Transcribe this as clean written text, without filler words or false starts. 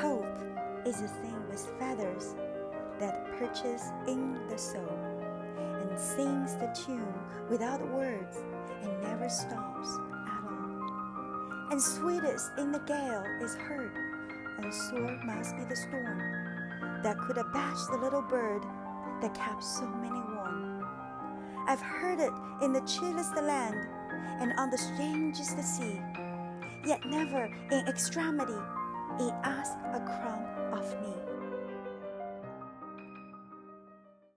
Hope is a thing with feathers that perches in the soul and sings the tune without words and never stops at all. And sweetest in the gale is heard, and sore must be the storm that could abash the little bird that kept so many warm. I've heard it in the chillest land and on the strangest sea, yet never in extremity it asked a crumb of me.